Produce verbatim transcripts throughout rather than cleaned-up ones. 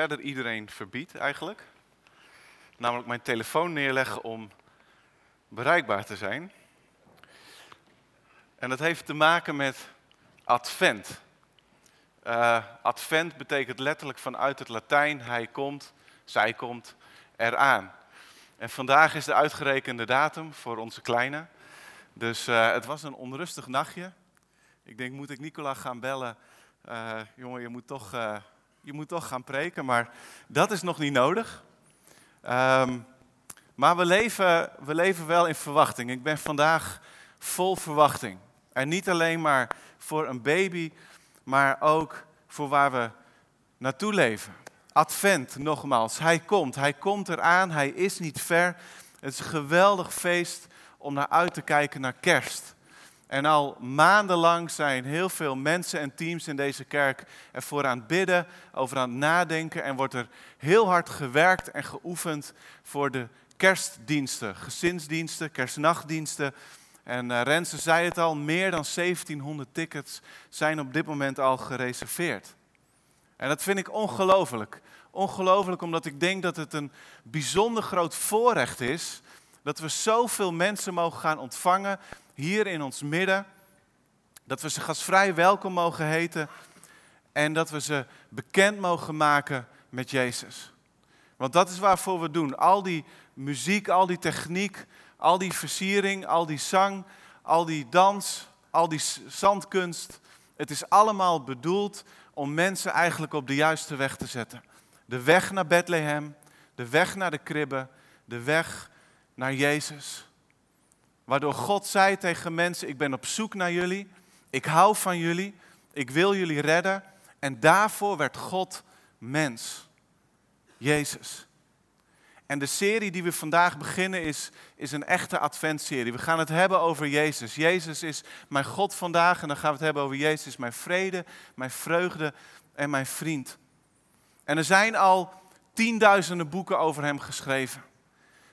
verder iedereen verbiedt eigenlijk. Namelijk mijn telefoon neerleggen om bereikbaar te zijn. En dat heeft te maken met advent. Uh, advent betekent letterlijk vanuit het Latijn, hij komt, zij komt eraan. En vandaag is de uitgerekende datum voor onze kleine. Dus uh, het was een onrustig nachtje. Ik denk, moet ik Nicola gaan bellen? Uh, jongen, je moet toch... Uh, Je moet toch gaan preken, maar dat is nog niet nodig. Um, maar we leven, we leven wel in verwachting. Ik ben vandaag vol verwachting. En niet alleen maar voor een baby, maar ook voor waar we naartoe leven. Advent, nogmaals. Hij komt. Hij komt eraan. Hij is niet ver. Het is een geweldig feest om naar uit te kijken naar kerst. En al maandenlang zijn heel veel mensen en teams in deze kerk ervoor aan het bidden, over aan het nadenken. En wordt er heel hard gewerkt en geoefend voor de kerstdiensten, gezinsdiensten, kerstnachtdiensten. En uh, Renze zei het al, meer dan zeventienhonderd tickets zijn op dit moment al gereserveerd. En dat vind ik ongelooflijk. Ongelooflijk omdat ik denk dat het een bijzonder groot voorrecht is dat we zoveel mensen mogen gaan ontvangen hier in ons midden, dat we ze gastvrij welkom mogen heten en dat we ze bekend mogen maken met Jezus. Want dat is waarvoor we doen. Al die muziek, al die techniek, al die versiering, al die zang, al die dans, al die zandkunst. Het is allemaal bedoeld om mensen eigenlijk op de juiste weg te zetten. De weg naar Bethlehem, de weg naar de kribben, de weg naar Jezus. Waardoor God zei tegen mensen, ik ben op zoek naar jullie, ik hou van jullie, ik wil jullie redden. En daarvoor werd God mens, Jezus. En de serie die we vandaag beginnen is, is een echte adventserie. We gaan het hebben over Jezus. Jezus is mijn God vandaag en dan gaan we het hebben over Jezus, mijn vrede, mijn vreugde en mijn vriend. En er zijn al tienduizenden boeken over hem geschreven.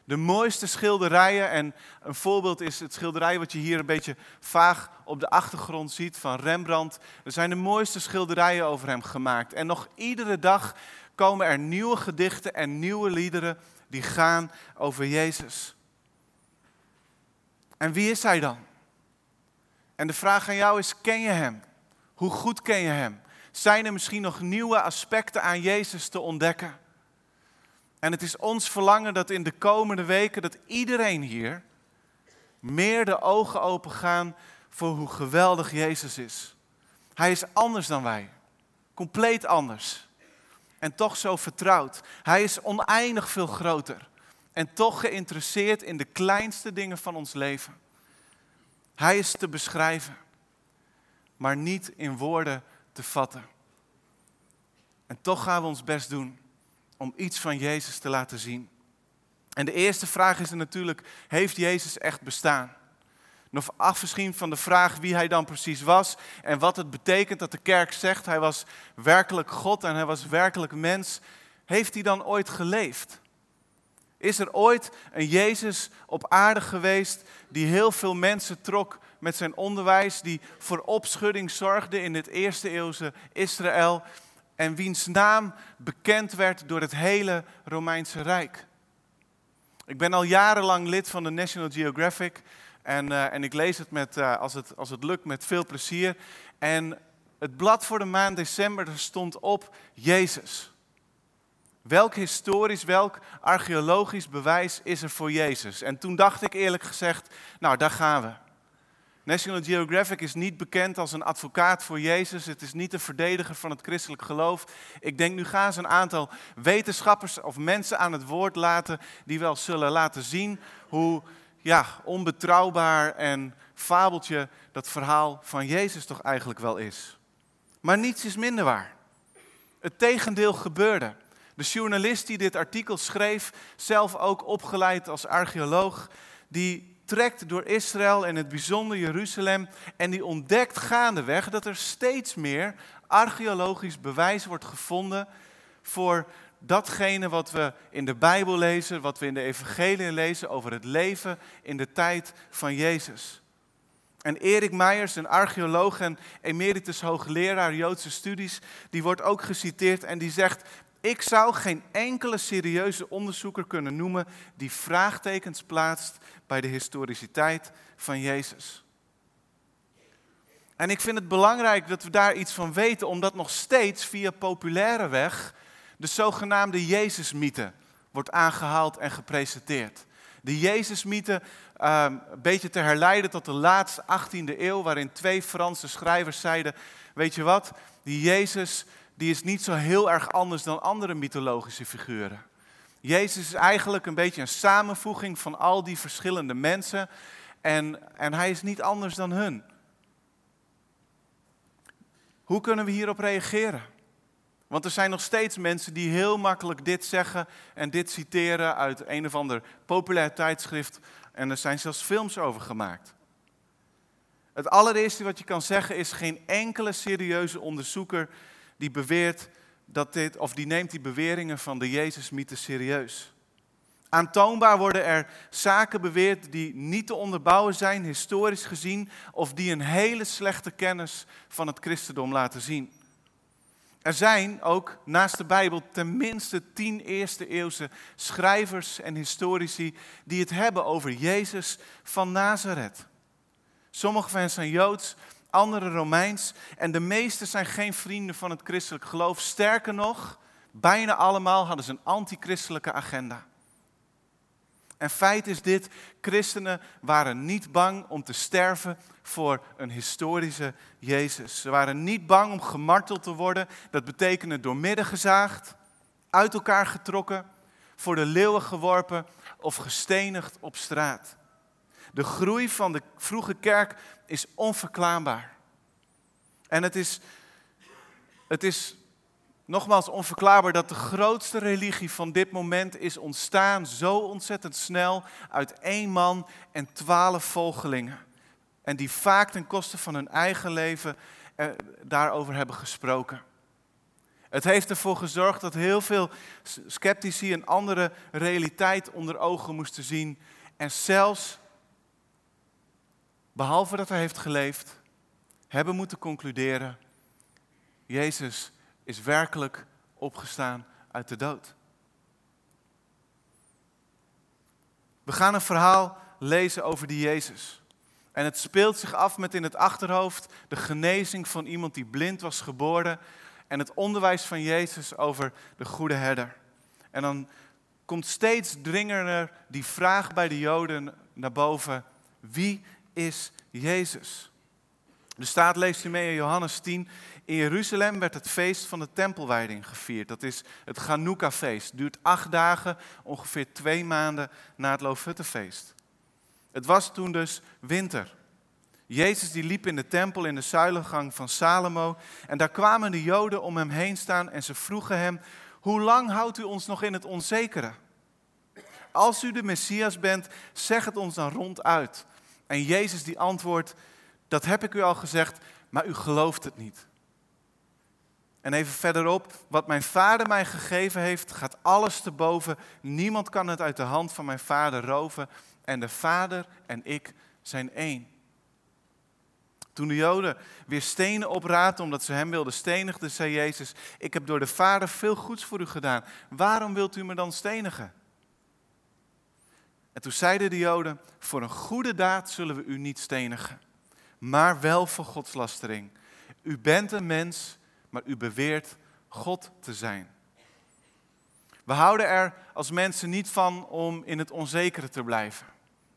De mooiste schilderijen, en een voorbeeld is het schilderij wat je hier een beetje vaag op de achtergrond ziet van Rembrandt. Er zijn de mooiste schilderijen over hem gemaakt. En nog iedere dag komen er nieuwe gedichten en nieuwe liederen die gaan over Jezus. En wie is hij dan? En de vraag aan jou is, ken je hem? Hoe goed ken je hem? Zijn er misschien nog nieuwe aspecten aan Jezus te ontdekken? En het is ons verlangen dat in de komende weken, dat iedereen hier meer de ogen open gaan voor hoe geweldig Jezus is. Hij is anders dan wij. Compleet anders. En toch zo vertrouwd. Hij is oneindig veel groter. En toch geïnteresseerd in de kleinste dingen van ons leven. Hij is te beschrijven, maar niet in woorden te vatten. En toch gaan we ons best doen om iets van Jezus te laten zien. En de eerste vraag is er natuurlijk, heeft Jezus echt bestaan? Nog afgezien van de vraag wie hij dan precies was en wat het betekent dat de kerk zegt, hij was werkelijk God en hij was werkelijk mens. Heeft hij dan ooit geleefd? Is er ooit een Jezus op aarde geweest die heel veel mensen trok met zijn onderwijs, die voor opschudding zorgde in het eerste eeuwse Israël en wiens naam bekend werd door het hele Romeinse Rijk? Ik ben al jarenlang lid van de National Geographic. En, uh, en ik lees het, met, uh, als het als het lukt, met veel plezier. En het blad voor de maand december stond op Jezus. Welk historisch, welk archeologisch bewijs is er voor Jezus? En toen dacht ik eerlijk gezegd, nou daar gaan we. National Geographic is niet bekend als een advocaat voor Jezus. Het is niet een verdediger van het christelijk geloof. Ik denk, nu gaan ze een aantal wetenschappers of mensen aan het woord laten die wel zullen laten zien hoe ja, onbetrouwbaar en fabeltje dat verhaal van Jezus toch eigenlijk wel is. Maar niets is minder waar. Het tegendeel gebeurde. De journalist die dit artikel schreef, zelf ook opgeleid als archeoloog, die trekt door Israël en het bijzonder Jeruzalem en die ontdekt gaandeweg dat er steeds meer archeologisch bewijs wordt gevonden voor datgene wat we in de Bijbel lezen, wat we in de evangelie lezen over het leven in de tijd van Jezus. En Erik Meijers, een archeoloog en emeritus hoogleraar Joodse studies, die wordt ook geciteerd en die zegt, Ik zou geen enkele serieuze onderzoeker kunnen noemen die vraagtekens plaatst bij de historiciteit van Jezus. En ik vind het belangrijk dat we daar iets van weten, omdat nog steeds via populaire weg de zogenaamde Jezus-mythe wordt aangehaald en gepresenteerd. De Jezus-mythe, een beetje te herleiden tot de laatste achttiende eeuw, waarin twee Franse schrijvers zeiden, weet je wat, die Jezus die is niet zo heel erg anders dan andere mythologische figuren. Jezus is eigenlijk een beetje een samenvoeging van al die verschillende mensen en, en hij is niet anders dan hun. Hoe kunnen we hierop reageren? Want er zijn nog steeds mensen die heel makkelijk dit zeggen en dit citeren uit een of ander populair tijdschrift. En er zijn zelfs films over gemaakt. Het allereerste wat je kan zeggen is geen enkele serieuze onderzoeker die beweert dat dit, of die neemt die beweringen van de Jezus-mythe serieus. Aantoonbaar worden er zaken beweerd die niet te onderbouwen zijn, historisch gezien, of die een hele slechte kennis van het christendom laten zien. Er zijn ook naast de Bijbel tenminste tien eerste eeuwse schrijvers en historici die het hebben over Jezus van Nazareth. Sommige van hen zijn Joods, anderen Romeins en de meesten zijn geen vrienden van het christelijk geloof. Sterker nog, bijna allemaal hadden ze een anti-christelijke agenda. En feit is dit, christenen waren niet bang om te sterven voor een historische Jezus. Ze waren niet bang om gemarteld te worden. Dat betekende doormidden gezaagd, uit elkaar getrokken, voor de leeuwen geworpen of gestenigd op straat. De groei van de vroege kerk is onverklaarbaar. En het is, het is nogmaals onverklaarbaar dat de grootste religie van dit moment is ontstaan zo ontzettend snel uit één man en twaalf volgelingen. En die vaak ten koste van hun eigen leven eh, daarover hebben gesproken. Het heeft ervoor gezorgd dat heel veel sceptici een andere realiteit onder ogen moesten zien. En zelfs, behalve dat hij heeft geleefd, hebben moeten concluderen, Jezus is werkelijk opgestaan uit de dood. We gaan een verhaal lezen over die Jezus. En het speelt zich af met in het achterhoofd de genezing van iemand die blind was geboren en het onderwijs van Jezus over de goede herder. En dan komt steeds dringender die vraag bij de Joden naar boven, wie is Jezus? De staat leest u mee in Johannes tien. In Jeruzalem werd het feest van de tempelwijding gevierd. Dat is het Chanukka-feest. Duurt acht dagen, ongeveer twee maanden na het Loofhuttenfeest. Het was toen dus winter. Jezus die liep in de tempel in de zuilengang van Salomo. En daar kwamen de Joden om hem heen staan en ze vroegen hem, hoe lang houdt u ons nog in het onzekere? Als u de Messias bent, zeg het ons dan ronduit. En Jezus die antwoordt, dat heb ik u al gezegd, maar u gelooft het niet. En even verderop, wat mijn vader mij gegeven heeft, gaat alles te boven. Niemand kan het uit de hand van mijn vader roven. En de vader en ik zijn één. Toen de Joden weer stenen opraapten omdat ze hem wilden stenigen, zei Jezus, ik heb door de vader veel goeds voor u gedaan. Waarom wilt u me dan stenigen? En toen zeiden de Joden, voor een goede daad zullen we u niet stenigen, maar wel voor godslastering. U bent een mens, maar u beweert God te zijn. We houden er als mensen niet van om in het onzekere te blijven.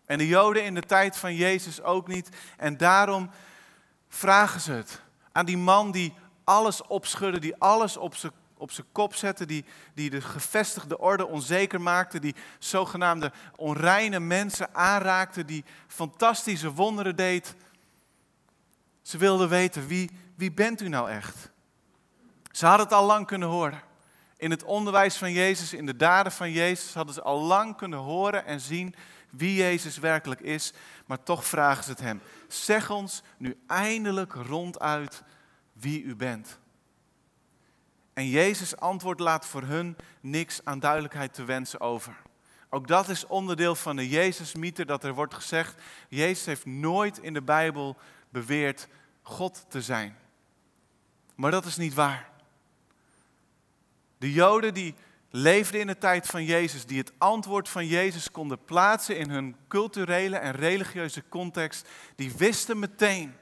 En de Joden in de tijd van Jezus ook niet. En daarom vragen ze het aan die man die alles opschudde, die alles op zijn op zijn kop zette, die, die de gevestigde orde onzeker maakte, die zogenaamde onreine mensen aanraakte, die fantastische wonderen deed. Ze wilden weten, wie, wie bent u nou echt? Ze hadden het al lang kunnen horen. In het onderwijs van Jezus, in de daden van Jezus, hadden ze al lang kunnen horen en zien wie Jezus werkelijk is. Maar toch vragen ze het hem. Zeg ons nu eindelijk ronduit wie u bent. En Jezus' antwoord laat voor hun niks aan duidelijkheid te wensen over. Ook dat is onderdeel van de Jezus-mythe dat er wordt gezegd. Jezus heeft nooit in de Bijbel beweert God te zijn. Maar dat is niet waar. De Joden die leefden in de tijd van Jezus, die het antwoord van Jezus konden plaatsen in hun culturele en religieuze context, die wisten meteen,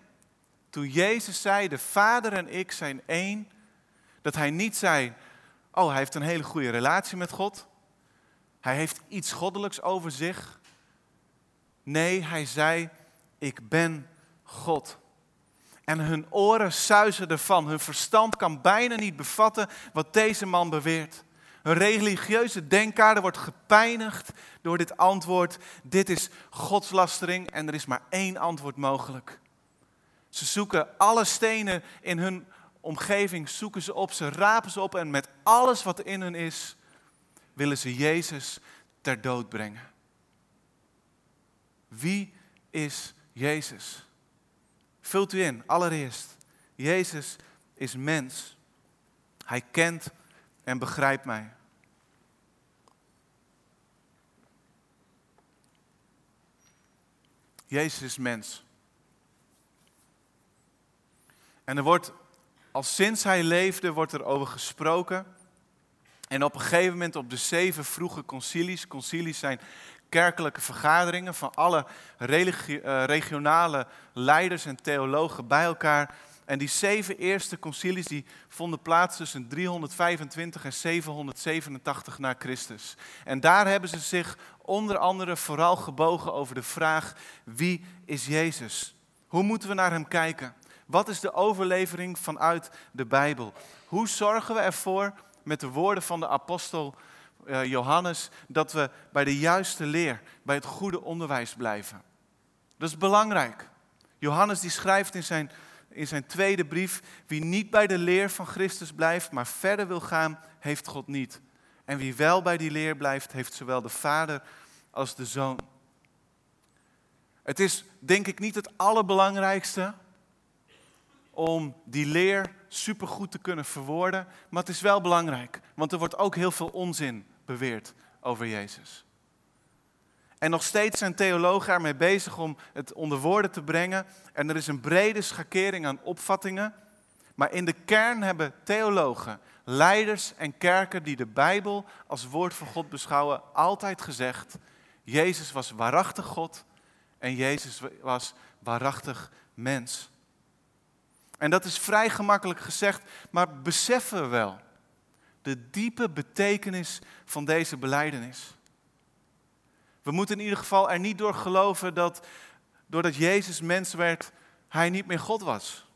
toen Jezus zei, de Vader en ik zijn één, dat hij niet zei, oh, hij heeft een hele goede relatie met God. Hij heeft iets goddelijks over zich. Nee, hij zei, ik ben God. En hun oren suizen ervan. Hun verstand kan bijna niet bevatten wat deze man beweert. Hun religieuze denkkader wordt gepijnigd door dit antwoord. Dit is godslastering en er is maar één antwoord mogelijk. Ze zoeken alle stenen in hun omgeving, zoeken ze op, ze rapen ze op en met alles wat in hun is, willen ze Jezus ter dood brengen. Wie is Jezus? Vult u in, allereerst. Jezus is mens. Hij kent en begrijpt mij. Jezus is mens. En er wordt, al sinds hij leefde, wordt er over gesproken. En op een gegeven moment op de zeven vroege concilies. Concilies zijn kerkelijke vergaderingen van alle religie, uh, regionale leiders en theologen bij elkaar. En die zeven eerste concilies die vonden plaats tussen driehonderdvijfentwintig en zevenhonderdzevenentachtig na Christus. En daar hebben ze zich onder andere vooral gebogen over de vraag, wie is Jezus? Hoe moeten we naar hem kijken? Wat is de overlevering vanuit de Bijbel? Hoe zorgen we ervoor, met de woorden van de apostel Johannes, dat we bij de juiste leer, bij het goede onderwijs blijven? Dat is belangrijk. Johannes die schrijft in zijn, in zijn tweede brief, wie niet bij de leer van Christus blijft, maar verder wil gaan, heeft God niet. En wie wel bij die leer blijft, heeft zowel de Vader als de Zoon. Het is denk ik niet het allerbelangrijkste om die leer supergoed te kunnen verwoorden. Maar het is wel belangrijk, want er wordt ook heel veel onzin beweerd over Jezus. En nog steeds zijn theologen ermee bezig om het onder woorden te brengen. En er is een brede schakering aan opvattingen. Maar in de kern hebben theologen, leiders en kerken die de Bijbel als woord van God beschouwen, altijd gezegd, Jezus was waarachtig God en Jezus was waarachtig mens. En dat is vrij gemakkelijk gezegd, maar beseffen we wel de diepe betekenis van deze belijdenis. We moeten in ieder geval er niet door geloven dat, doordat Jezus mens werd, hij niet meer God was.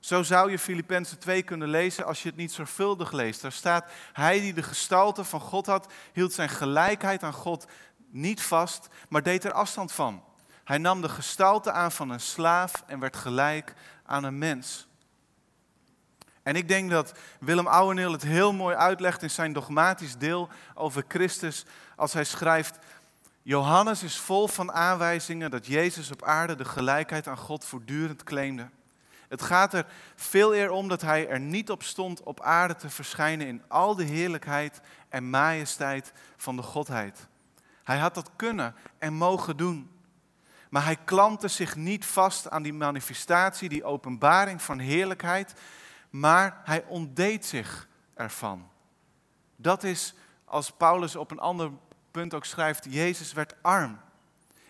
Zo zou je Filippenzen twee kunnen lezen als je het niet zorgvuldig leest. Daar staat, hij die de gestalte van God had, hield zijn gelijkheid aan God niet vast, maar deed er afstand van. Hij nam de gestalte aan van een slaaf en werd gelijk aan een mens. En ik denk dat Willem Ouweneel het heel mooi uitlegt in zijn dogmatisch deel over Christus, als hij schrijft, Johannes is vol van aanwijzingen dat Jezus op aarde de gelijkheid aan God voortdurend claimde. Het gaat er veel eer om dat hij er niet op stond op aarde te verschijnen in al de heerlijkheid en majesteit van de Godheid. Hij had dat kunnen en mogen doen. Maar hij klampte zich niet vast aan die manifestatie, die openbaring van heerlijkheid, maar hij ontdeed zich ervan. Dat is, als Paulus op een ander punt ook schrijft, Jezus werd arm.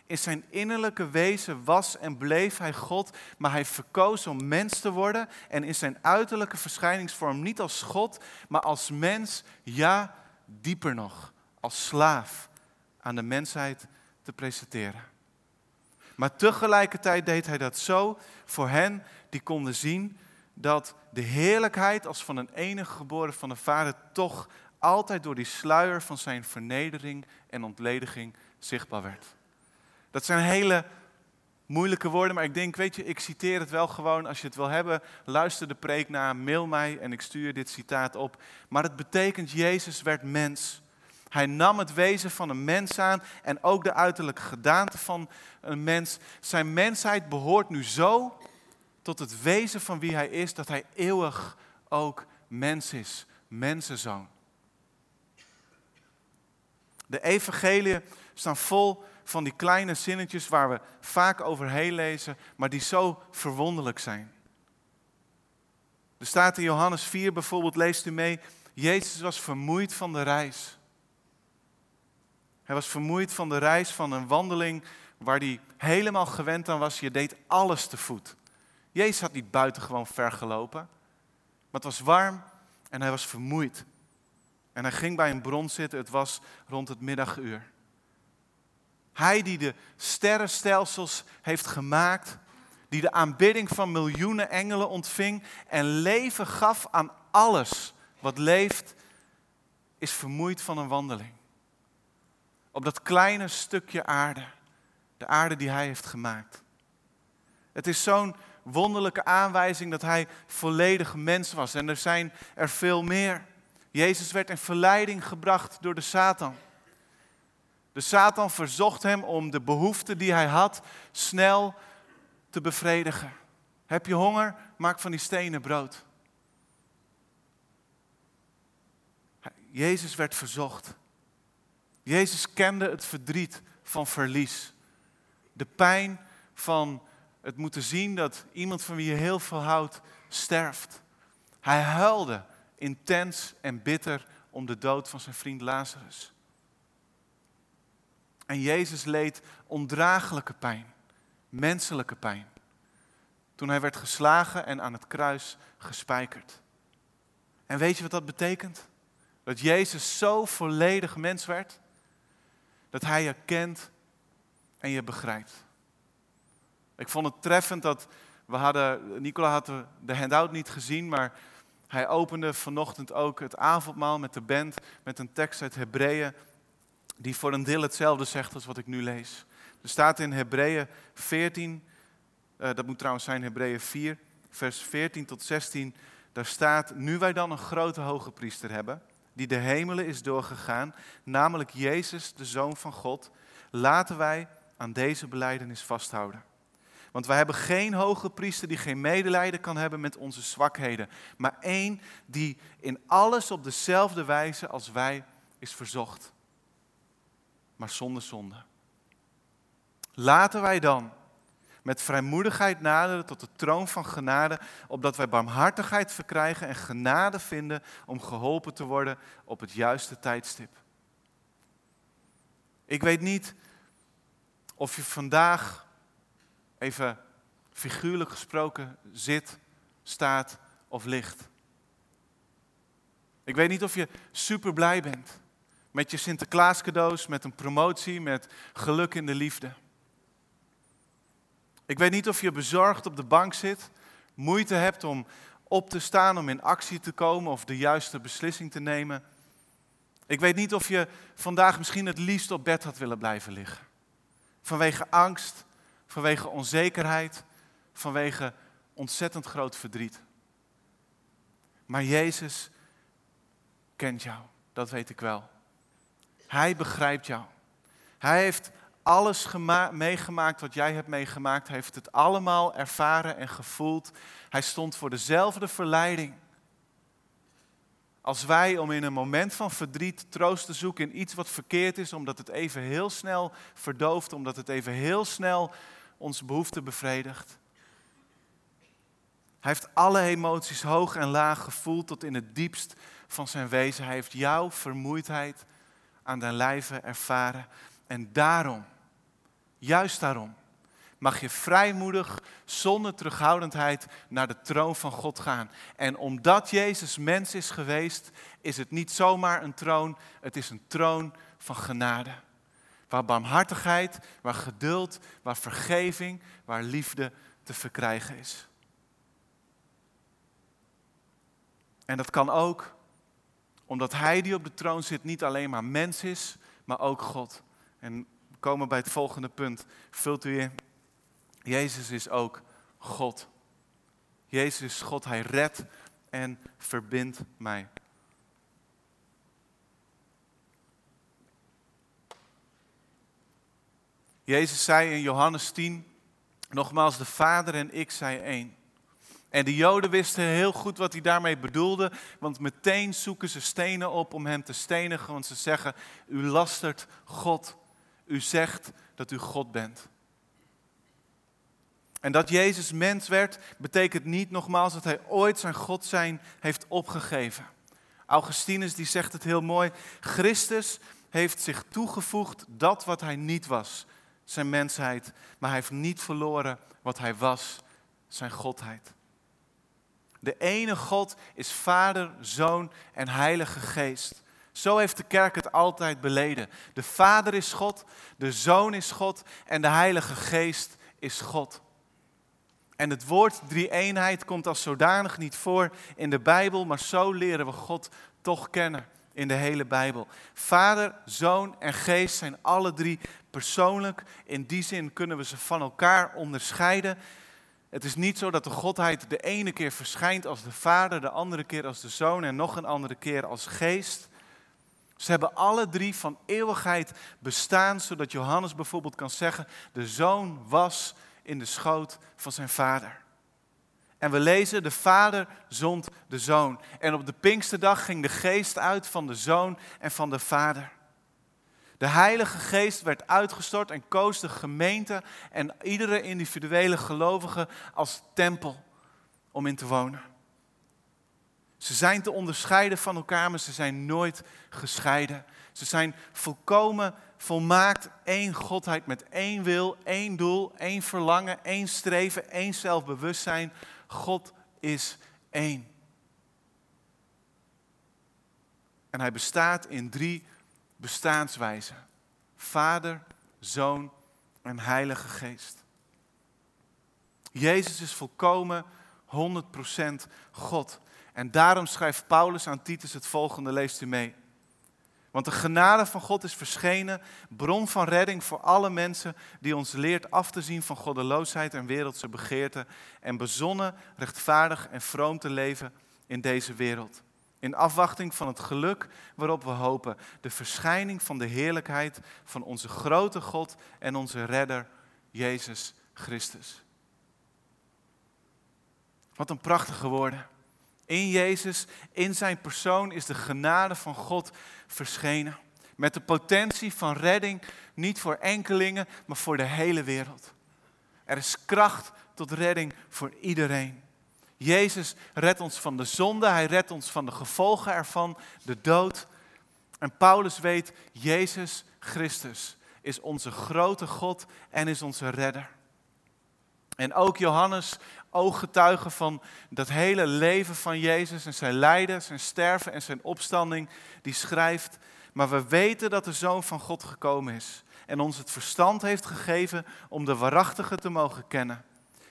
In zijn innerlijke wezen was en bleef hij God, maar hij verkoos om mens te worden en in zijn uiterlijke verschijningsvorm niet als God, maar als mens, ja, dieper nog, als slaaf aan de mensheid te presenteren. Maar tegelijkertijd deed hij dat zo voor hen die konden zien dat de heerlijkheid als van een enige geboren van de Vader toch altijd door die sluier van zijn vernedering en ontlediging zichtbaar werd. Dat zijn hele moeilijke woorden, maar ik denk, weet je, ik citeer het wel gewoon. Als je het wil hebben, luister de preek na, mail mij en ik stuur dit citaat op. Maar het betekent, Jezus werd mens. Hij nam het wezen van een mens aan en ook de uiterlijke gedaante van een mens. Zijn mensheid behoort nu zo tot het wezen van wie hij is, dat hij eeuwig ook mens is, mensenzoon. De evangeliën staan vol van die kleine zinnetjes waar we vaak overheen lezen, maar die zo verwonderlijk zijn. Er staat in Johannes vier bijvoorbeeld, leest u mee, Jezus was vermoeid van de reis. Hij was vermoeid van de reis van een wandeling waar hij helemaal gewend aan was. Je deed alles te voet. Jezus had niet buitengewoon ver gelopen. Maar het was warm en hij was vermoeid. En hij ging bij een bron zitten. Het was rond het middaguur. Hij die de sterrenstelsels heeft gemaakt, die de aanbidding van miljoenen engelen ontving en leven gaf aan alles wat leeft, is vermoeid van een wandeling. Op dat kleine stukje aarde, de aarde die hij heeft gemaakt. Het is zo'n wonderlijke aanwijzing dat hij volledig mens was. En er zijn er veel meer. Jezus werd in verleiding gebracht door de Satan. De Satan verzocht hem om de behoeften die hij had snel te bevredigen. Heb je honger? Maak van die stenen brood. Jezus werd verzocht. Jezus kende het verdriet van verlies. De pijn van het moeten zien dat iemand van wie je heel veel houdt sterft. Hij huilde intens en bitter om de dood van zijn vriend Lazarus. En Jezus leed ondraaglijke pijn, menselijke pijn, toen hij werd geslagen en aan het kruis gespijkerd. En weet je wat dat betekent? Dat Jezus zo volledig mens werd, dat hij je kent en je begrijpt. Ik vond het treffend dat we hadden, Nicola had de handout niet gezien, maar hij opende vanochtend ook het avondmaal met de band, met een tekst uit Hebreeën, die voor een deel hetzelfde zegt als wat ik nu lees. Er staat in Hebreeën veertien, uh, dat moet trouwens zijn Hebreeën vier, vers veertien tot zestien. Daar staat, nu wij dan een grote hoge priester hebben, die de hemelen is doorgegaan, namelijk Jezus, de Zoon van God, laten wij aan deze belijdenis vasthouden. Want wij hebben geen hoge priester die geen medelijden kan hebben met onze zwakheden, maar één die in alles op dezelfde wijze als wij is verzocht. Maar zonder zonde. Laten wij dan met vrijmoedigheid naderen tot de troon van genade, opdat wij barmhartigheid verkrijgen en genade vinden om geholpen te worden op het juiste tijdstip. Ik weet niet of je vandaag, even figuurlijk gesproken, zit, staat of ligt. Ik weet niet of je super blij bent met je Sinterklaas cadeaus, met een promotie, met geluk in de liefde. Ik weet niet of je bezorgd op de bank zit, moeite hebt om op te staan, om in actie te komen of de juiste beslissing te nemen. Ik weet niet of je vandaag misschien het liefst op bed had willen blijven liggen. Vanwege angst, vanwege onzekerheid, vanwege ontzettend groot verdriet. Maar Jezus kent jou, dat weet ik wel. Hij begrijpt jou. Hij heeft alles gema- meegemaakt wat jij hebt meegemaakt. Hij heeft het allemaal ervaren en gevoeld. Hij stond voor dezelfde verleiding als wij om in een moment van verdriet troost te zoeken in iets wat verkeerd is, omdat het even heel snel verdooft, omdat het even heel snel onze behoeften bevredigt. Hij heeft alle emoties hoog en laag gevoeld tot in het diepst van zijn wezen. Hij heeft jouw vermoeidheid aan den lijve ervaren. En daarom, juist daarom, mag je vrijmoedig, zonder terughoudendheid, naar de troon van God gaan. En omdat Jezus mens is geweest, is het niet zomaar een troon, het is een troon van genade. Waar barmhartigheid, waar geduld, waar vergeving, waar liefde te verkrijgen is. En dat kan ook omdat hij die op de troon zit niet alleen maar mens is, maar ook God. En we komen bij het volgende punt. Vult u in. Jezus is ook God. Jezus is God. Hij redt en verbindt mij. Jezus zei in Johannes tien, nogmaals, de Vader en ik zijn één. En de Joden wisten heel goed wat hij daarmee bedoelde, want meteen zoeken ze stenen op om hem te stenigen, want ze zeggen, u lastert God. U zegt dat u God bent. En dat Jezus mens werd, betekent niet nogmaals dat hij ooit zijn God zijn heeft opgegeven. Augustinus die zegt het heel mooi. Christus heeft zich toegevoegd dat wat hij niet was, zijn mensheid. Maar hij heeft niet verloren wat hij was, zijn godheid. De ene God is Vader, Zoon en Heilige Geest. Zo heeft de kerk het altijd beleden. De Vader is God, de Zoon is God en de Heilige Geest is God. En het woord drie-eenheid komt als zodanig niet voor in de Bijbel, maar zo leren we God toch kennen in de hele Bijbel. Vader, Zoon en Geest zijn alle drie persoonlijk. In die zin kunnen we ze van elkaar onderscheiden. Het is niet zo dat de Godheid de ene keer verschijnt als de Vader, de andere keer als de Zoon en nog een andere keer als Geest. Ze hebben alle drie van eeuwigheid bestaan, zodat Johannes bijvoorbeeld kan zeggen, de Zoon was in de schoot van zijn Vader. En we lezen, de Vader zond de Zoon. En op de Pinksterdag ging de Geest uit van de Zoon en van de Vader. De Heilige Geest werd uitgestort en koos de gemeente en iedere individuele gelovige als tempel om in te wonen. Ze zijn te onderscheiden van elkaar, maar ze zijn nooit gescheiden. Ze zijn volkomen, volmaakt, één Godheid met één wil, één doel, één verlangen, één streven, één zelfbewustzijn. God is één. En hij bestaat in drie bestaanswijzen. Vader, Zoon en Heilige Geest. Jezus is volkomen honderd procent God. En daarom schrijft Paulus aan Titus het volgende, leest u mee. Want de genade van God is verschenen, bron van redding voor alle mensen die ons leert af te zien van goddeloosheid en wereldse begeerten en bezonnen, rechtvaardig en vroom te leven in deze wereld. In afwachting van het geluk waarop we hopen, de verschijning van de heerlijkheid van onze grote God en onze redder, Jezus Christus. Wat een prachtige woorden. In Jezus, in zijn persoon is de genade van God verschenen. Met de potentie van redding, niet voor enkelingen, maar voor de hele wereld. Er is kracht tot redding voor iedereen. Jezus redt ons van de zonde, hij redt ons van de gevolgen ervan, de dood. En Paulus weet, Jezus Christus is onze grote God en is onze redder. En ook Johannes, ooggetuige van dat hele leven van Jezus en zijn lijden, zijn sterven en zijn opstanding, die schrijft, maar we weten dat de Zoon van God gekomen is en ons het verstand heeft gegeven om de waarachtige te mogen kennen.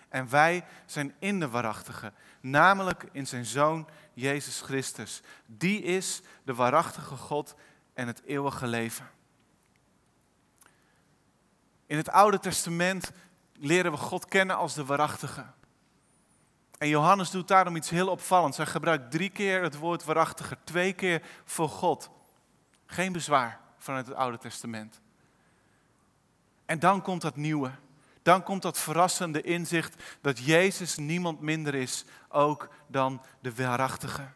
En wij zijn in de waarachtige, namelijk in zijn Zoon Jezus Christus. Die is de waarachtige God en het eeuwige leven. In het Oude Testament leren we God kennen als de waarachtige. En Johannes doet daarom iets heel opvallends. Hij gebruikt drie keer het woord waarachtiger, twee keer voor God. Geen bezwaar vanuit het Oude Testament. En dan komt dat nieuwe. Dan komt dat verrassende inzicht dat Jezus niemand minder is, ook dan de waarachtige.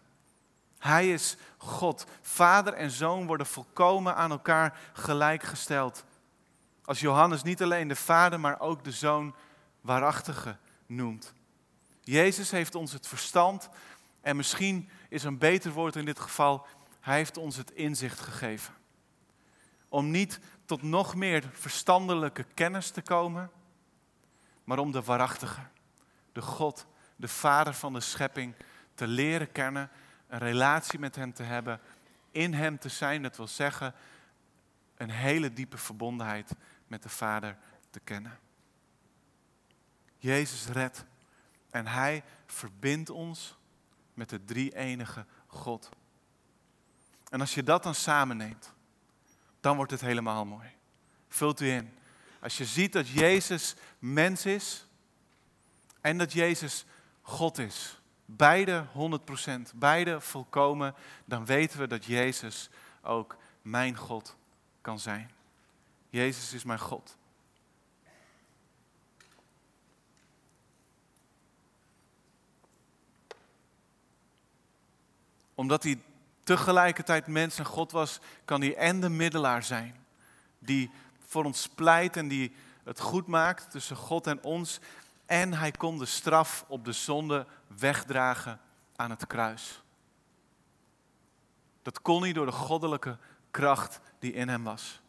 Hij is God. Vader en Zoon worden volkomen aan elkaar gelijkgesteld. Als Johannes niet alleen de Vader, maar ook de Zoon waarachtige noemt. Jezus heeft ons het verstand en misschien is een beter woord in dit geval, hij heeft ons het inzicht gegeven. Om niet tot nog meer verstandelijke kennis te komen, maar om de waarachtige, de God, de Vader van de schepping te leren kennen, een relatie met hem te hebben, in hem te zijn, dat wil zeggen een hele diepe verbondenheid met de Vader te kennen. Jezus redt en hij verbindt ons met de drie-enige God. En als je dat dan samenneemt, dan wordt het helemaal mooi. Vult u in. Als je ziet dat Jezus mens is en dat Jezus God is, beide honderd procent, beide volkomen, dan weten we dat Jezus ook mijn God kan zijn. Jezus is mijn God. Omdat hij tegelijkertijd mens en God was, kan hij en de middelaar zijn. Die voor ons pleit en die het goed maakt tussen God en ons. En hij kon de straf op de zonde wegdragen aan het kruis. Dat kon hij door de goddelijke kracht die in hem was.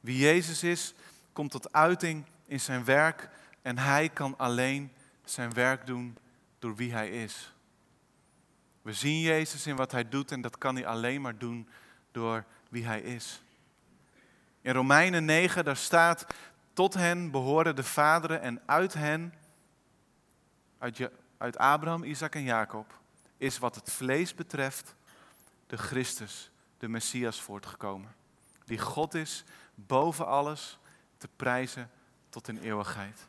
Wie Jezus is, komt tot uiting in zijn werk en hij kan alleen zijn werk doen door wie hij is. We zien Jezus in wat hij doet en dat kan hij alleen maar doen door wie hij is. In Romeinen negen, daar staat, tot hen behoren de vaderen en uit hen, uit, je, uit Abraham, Isaac en Jacob, is wat het vlees betreft de Christus, de Messias voortgekomen. Die God is, boven alles, te prijzen tot in eeuwigheid.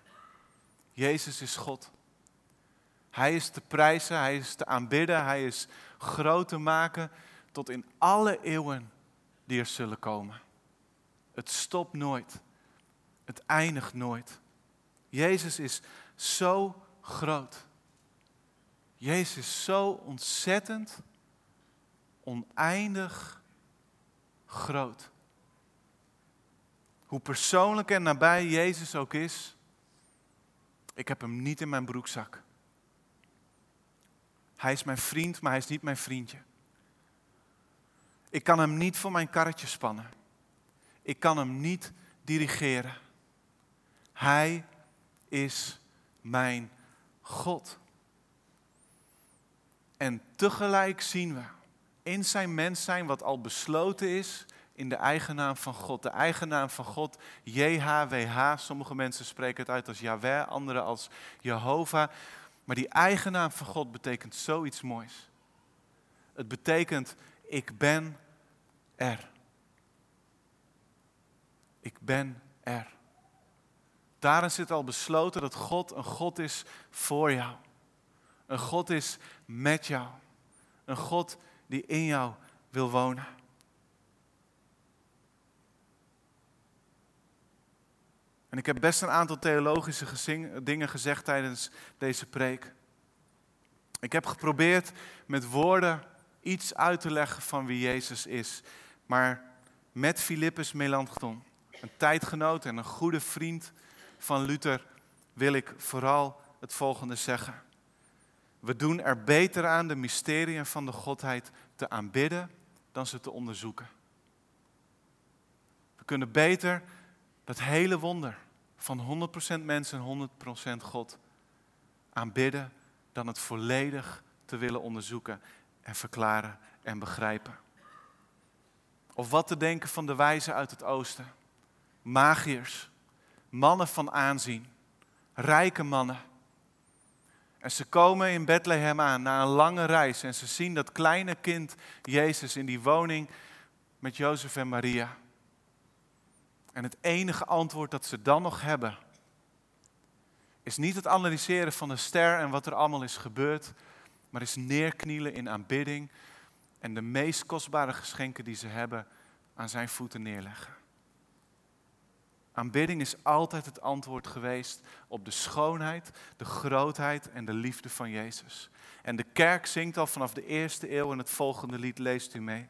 Jezus is God. Hij is te prijzen, hij is te aanbidden, hij is groot te maken tot in alle eeuwen die er zullen komen. Het stopt nooit. Het eindigt nooit. Jezus is zo groot. Jezus is zo ontzettend, oneindig groot. Hoe persoonlijk en nabij Jezus ook is, ik heb hem niet in mijn broekzak. Hij is mijn vriend, maar hij is niet mijn vriendje. Ik kan hem niet voor mijn karretje spannen. Ik kan hem niet dirigeren. Hij is mijn God. En tegelijk zien we in zijn mens zijn wat al besloten is in de eigen naam van God. De eigen naam van God, J H W H. Sommige mensen spreken het uit als Yahweh, anderen als Jehovah. Maar die eigen naam van God betekent zoiets moois. Het betekent, ik ben er. Ik ben er. Daarin zit al besloten dat God een God is voor jou. Een God is met jou. Een God die in jou wil wonen. En ik heb best een aantal theologische gezing, dingen gezegd tijdens deze preek. Ik heb geprobeerd met woorden iets uit te leggen van wie Jezus is. Maar met Philippus Melanchthon, een tijdgenoot en een goede vriend van Luther, wil ik vooral het volgende zeggen. We doen er beter aan de mysteriën van de Godheid te aanbidden dan ze te onderzoeken. We kunnen beter dat hele wonder van honderd procent mens en honderd procent God aanbidden dan het volledig te willen onderzoeken en verklaren en begrijpen. Of wat te denken van de wijzen uit het oosten. Magiërs, mannen van aanzien, rijke mannen. En ze komen in Bethlehem aan na een lange reis en ze zien dat kleine kind Jezus in die woning met Jozef en Maria. En het enige antwoord dat ze dan nog hebben is niet het analyseren van de ster en wat er allemaal is gebeurd, maar is neerknielen in aanbidding en de meest kostbare geschenken die ze hebben aan zijn voeten neerleggen. Aanbidding is altijd het antwoord geweest op de schoonheid, de grootheid en de liefde van Jezus. En de kerk zingt al vanaf de eerste eeuw en het volgende lied leest u mee.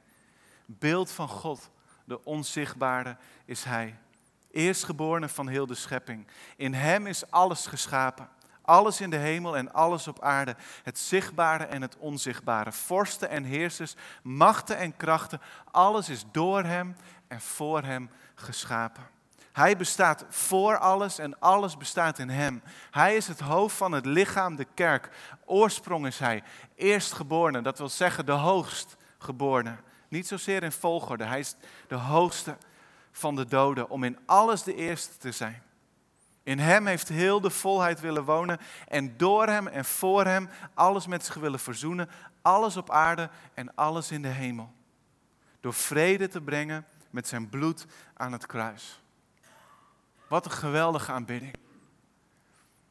Beeld van God, de onzichtbare, is Hij. Eerstgeborene van heel de schepping. In Hem is alles geschapen. Alles in de hemel en alles op aarde. Het zichtbare en het onzichtbare. Vorsten en heersers, machten en krachten. Alles is door Hem en voor Hem geschapen. Hij bestaat voor alles en alles bestaat in hem. Hij is het hoofd van het lichaam, de kerk. Oorsprong is hij, eerstgeborene, dat wil zeggen de hoogstgeborene. Niet zozeer in volgorde, hij is de hoogste van de doden, om in alles de eerste te zijn. In hem heeft heel de volheid willen wonen en door hem en voor hem alles met zich willen verzoenen. Alles op aarde en alles in de hemel. Door vrede te brengen met zijn bloed aan het kruis. Wat een geweldige aanbidding.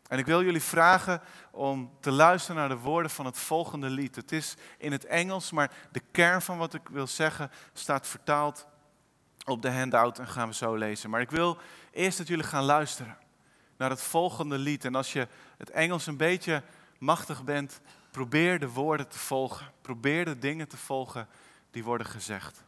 En ik wil jullie vragen om te luisteren naar de woorden van het volgende lied. Het is in het Engels, maar de kern van wat ik wil zeggen staat vertaald op de handout en gaan we zo lezen. Maar ik wil eerst dat jullie gaan luisteren naar het volgende lied. En als je het Engels een beetje machtig bent, probeer de woorden te volgen. Probeer de dingen te volgen die worden gezegd.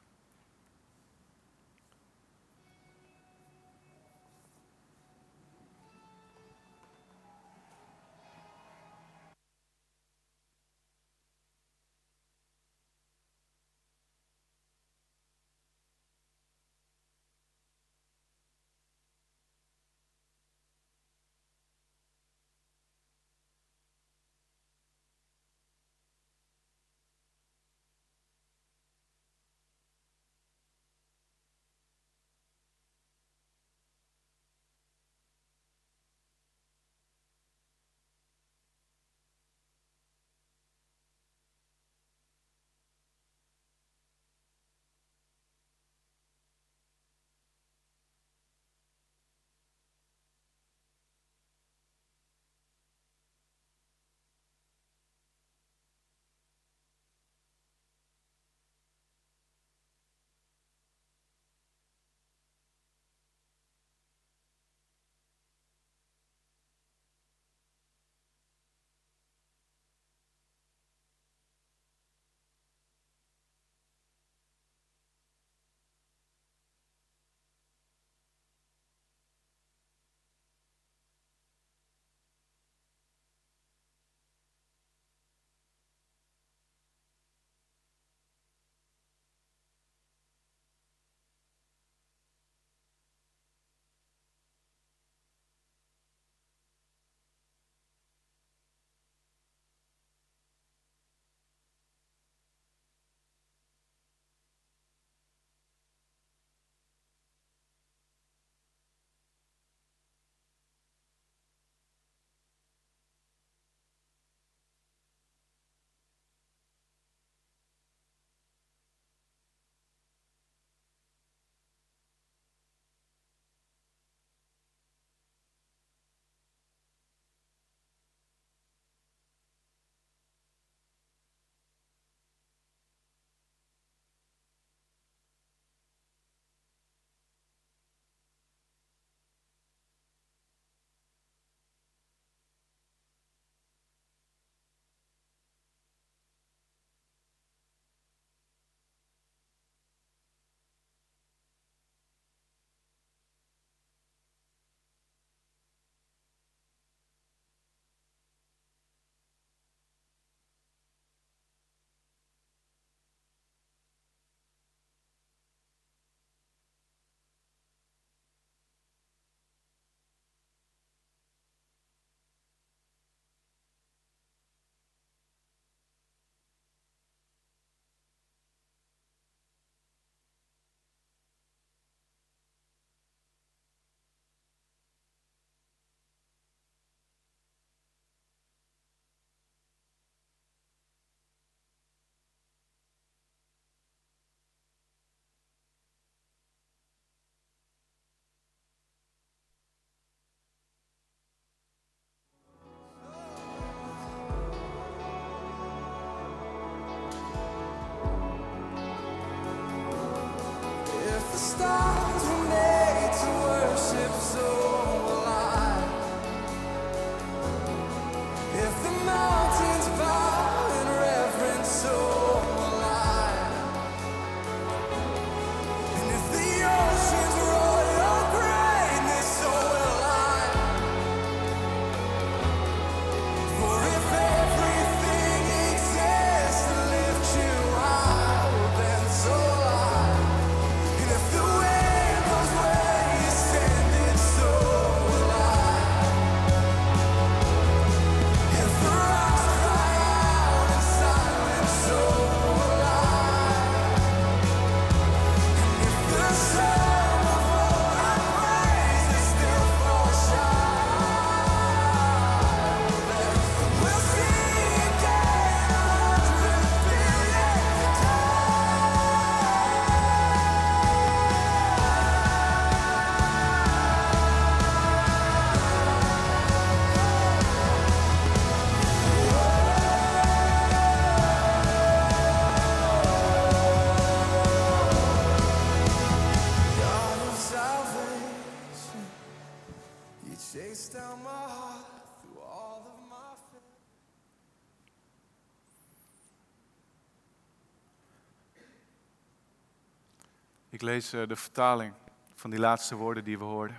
Ik lees de vertaling van die laatste woorden die we hoorden.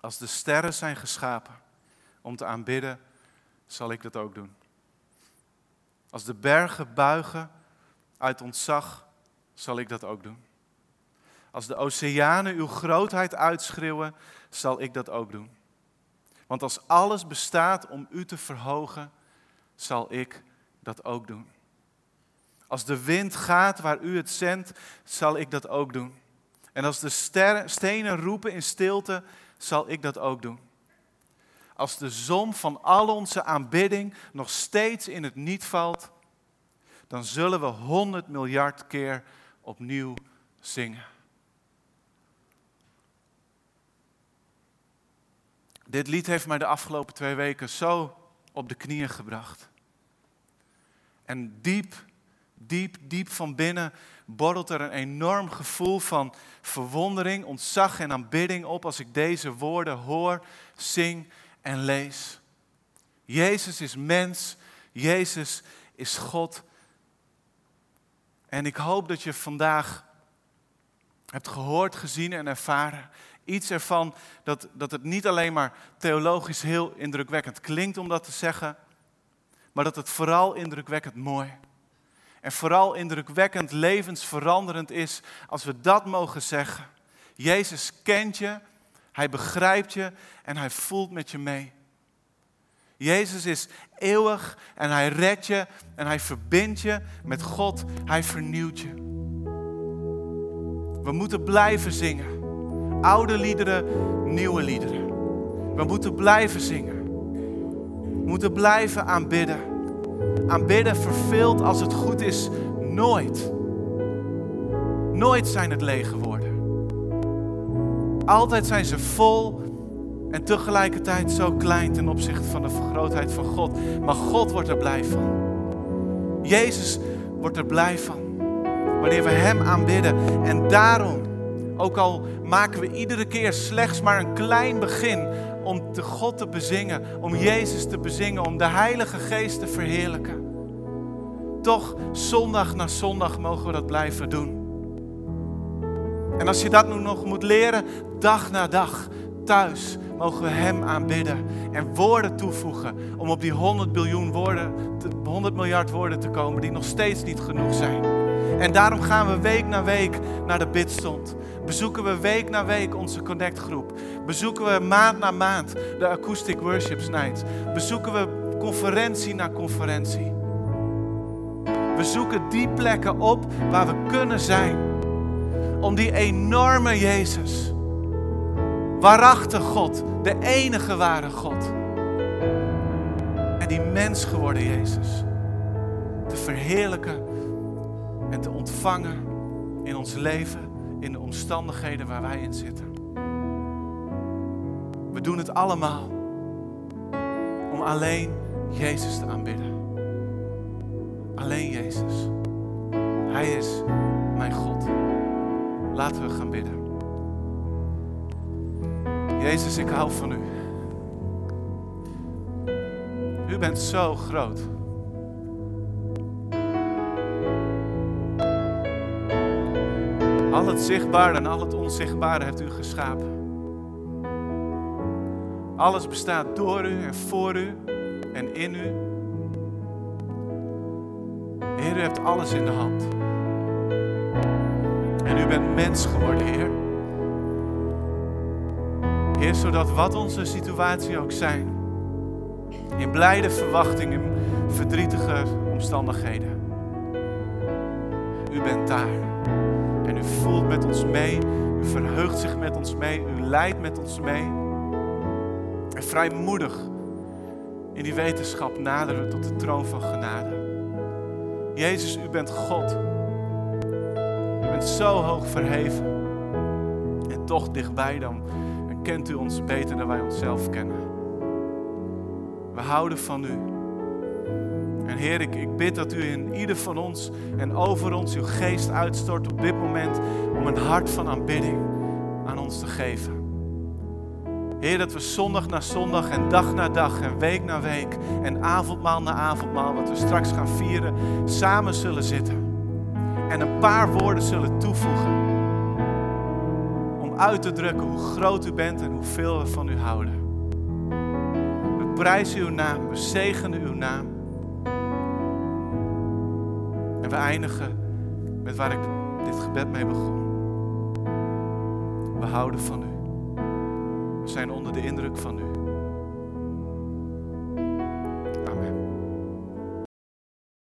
Als de sterren zijn geschapen om te aanbidden, zal ik dat ook doen. Als de bergen buigen uit ontzag, zal ik dat ook doen. Als de oceanen uw grootheid uitschreeuwen, zal ik dat ook doen. Want als alles bestaat om u te verhogen, zal ik dat ook doen. Als de wind gaat waar u het zendt, zal ik dat ook doen. En als de sterren, stenen roepen in stilte, zal ik dat ook doen. Als de som van al onze aanbidding nog steeds in het niet valt, dan zullen we honderd miljard keer opnieuw zingen. Dit lied heeft mij de afgelopen twee weken zo op de knieën gebracht. En diep... Diep, diep van binnen borrelt er een enorm gevoel van verwondering, ontzag en aanbidding op als ik deze woorden hoor, zing en lees. Jezus is mens, Jezus is God. En ik hoop dat je vandaag hebt gehoord, gezien en ervaren. Iets ervan dat, dat het niet alleen maar theologisch heel indrukwekkend klinkt om dat te zeggen, maar dat het vooral indrukwekkend mooi is. En vooral indrukwekkend, levensveranderend is als we dat mogen zeggen. Jezus kent je, hij begrijpt je en hij voelt met je mee. Jezus is eeuwig en hij redt je en hij verbindt je met God. Hij vernieuwt je. We moeten blijven zingen. Oude liederen, nieuwe liederen. We moeten blijven zingen. We moeten blijven aanbidden. Aanbidden verveelt als het goed is nooit. Nooit zijn het lege woorden. Altijd zijn ze vol en tegelijkertijd zo klein ten opzichte van de grootheid van God. Maar God wordt er blij van. Jezus wordt er blij van. Wanneer we Hem aanbidden. En daarom, ook al maken we iedere keer slechts maar een klein begin om God te bezingen, om Jezus te bezingen, om de Heilige Geest te verheerlijken. Toch, zondag na zondag mogen we dat blijven doen. En als je dat nu nog moet leren, dag na dag, thuis, mogen we Hem aanbidden en woorden toevoegen om op die honderd biljoen woorden, honderd miljard woorden te komen die nog steeds niet genoeg zijn. En daarom gaan we week na week naar de bidstond. Bezoeken we week na week onze connectgroep. Bezoeken we maand na maand de Acoustic Worships Nights. Bezoeken we conferentie na conferentie. We zoeken die plekken op waar we kunnen zijn. Om die enorme Jezus, waarachtig God, de enige ware God. En die mens geworden Jezus te verheerlijken en te ontvangen in ons leven, in de omstandigheden waar wij in zitten. We doen het allemaal om alleen Jezus te aanbidden. Alleen Jezus. Hij is mijn God. Laten we gaan bidden. Jezus, ik hou van u. U bent zo groot. Al het zichtbare en al het onzichtbare hebt u geschapen. Alles bestaat door u en voor u en in u. Heer, u hebt alles in de hand. En u bent mens geworden, Heer. Heer, zodat wat onze situatie ook zijn, in blijde verwachting, in verdrietige omstandigheden, u bent daar. En u voelt met ons mee, u verheugt zich met ons mee, u lijdt met ons mee. En vrijmoedig in die wetenschap naderen tot de troon van genade. Jezus, u bent God. U bent zo hoog verheven. En toch dichtbij dan. En kent u ons beter dan wij onszelf kennen. We houden van u. En Heer, ik, ik bid dat u in ieder van ons en over ons uw geest uitstort op dit moment. Om een hart van aanbidding aan ons te geven. Heer, dat we zondag na zondag en dag na dag en week na week en avondmaal na avondmaal, wat we straks gaan vieren, samen zullen zitten. En een paar woorden zullen toevoegen. Om uit te drukken hoe groot u bent en hoeveel we van u houden. We prijzen uw naam, we zegenen uw naam. En we eindigen met waar ik dit gebed mee begon. We houden van u. We zijn onder de indruk van u.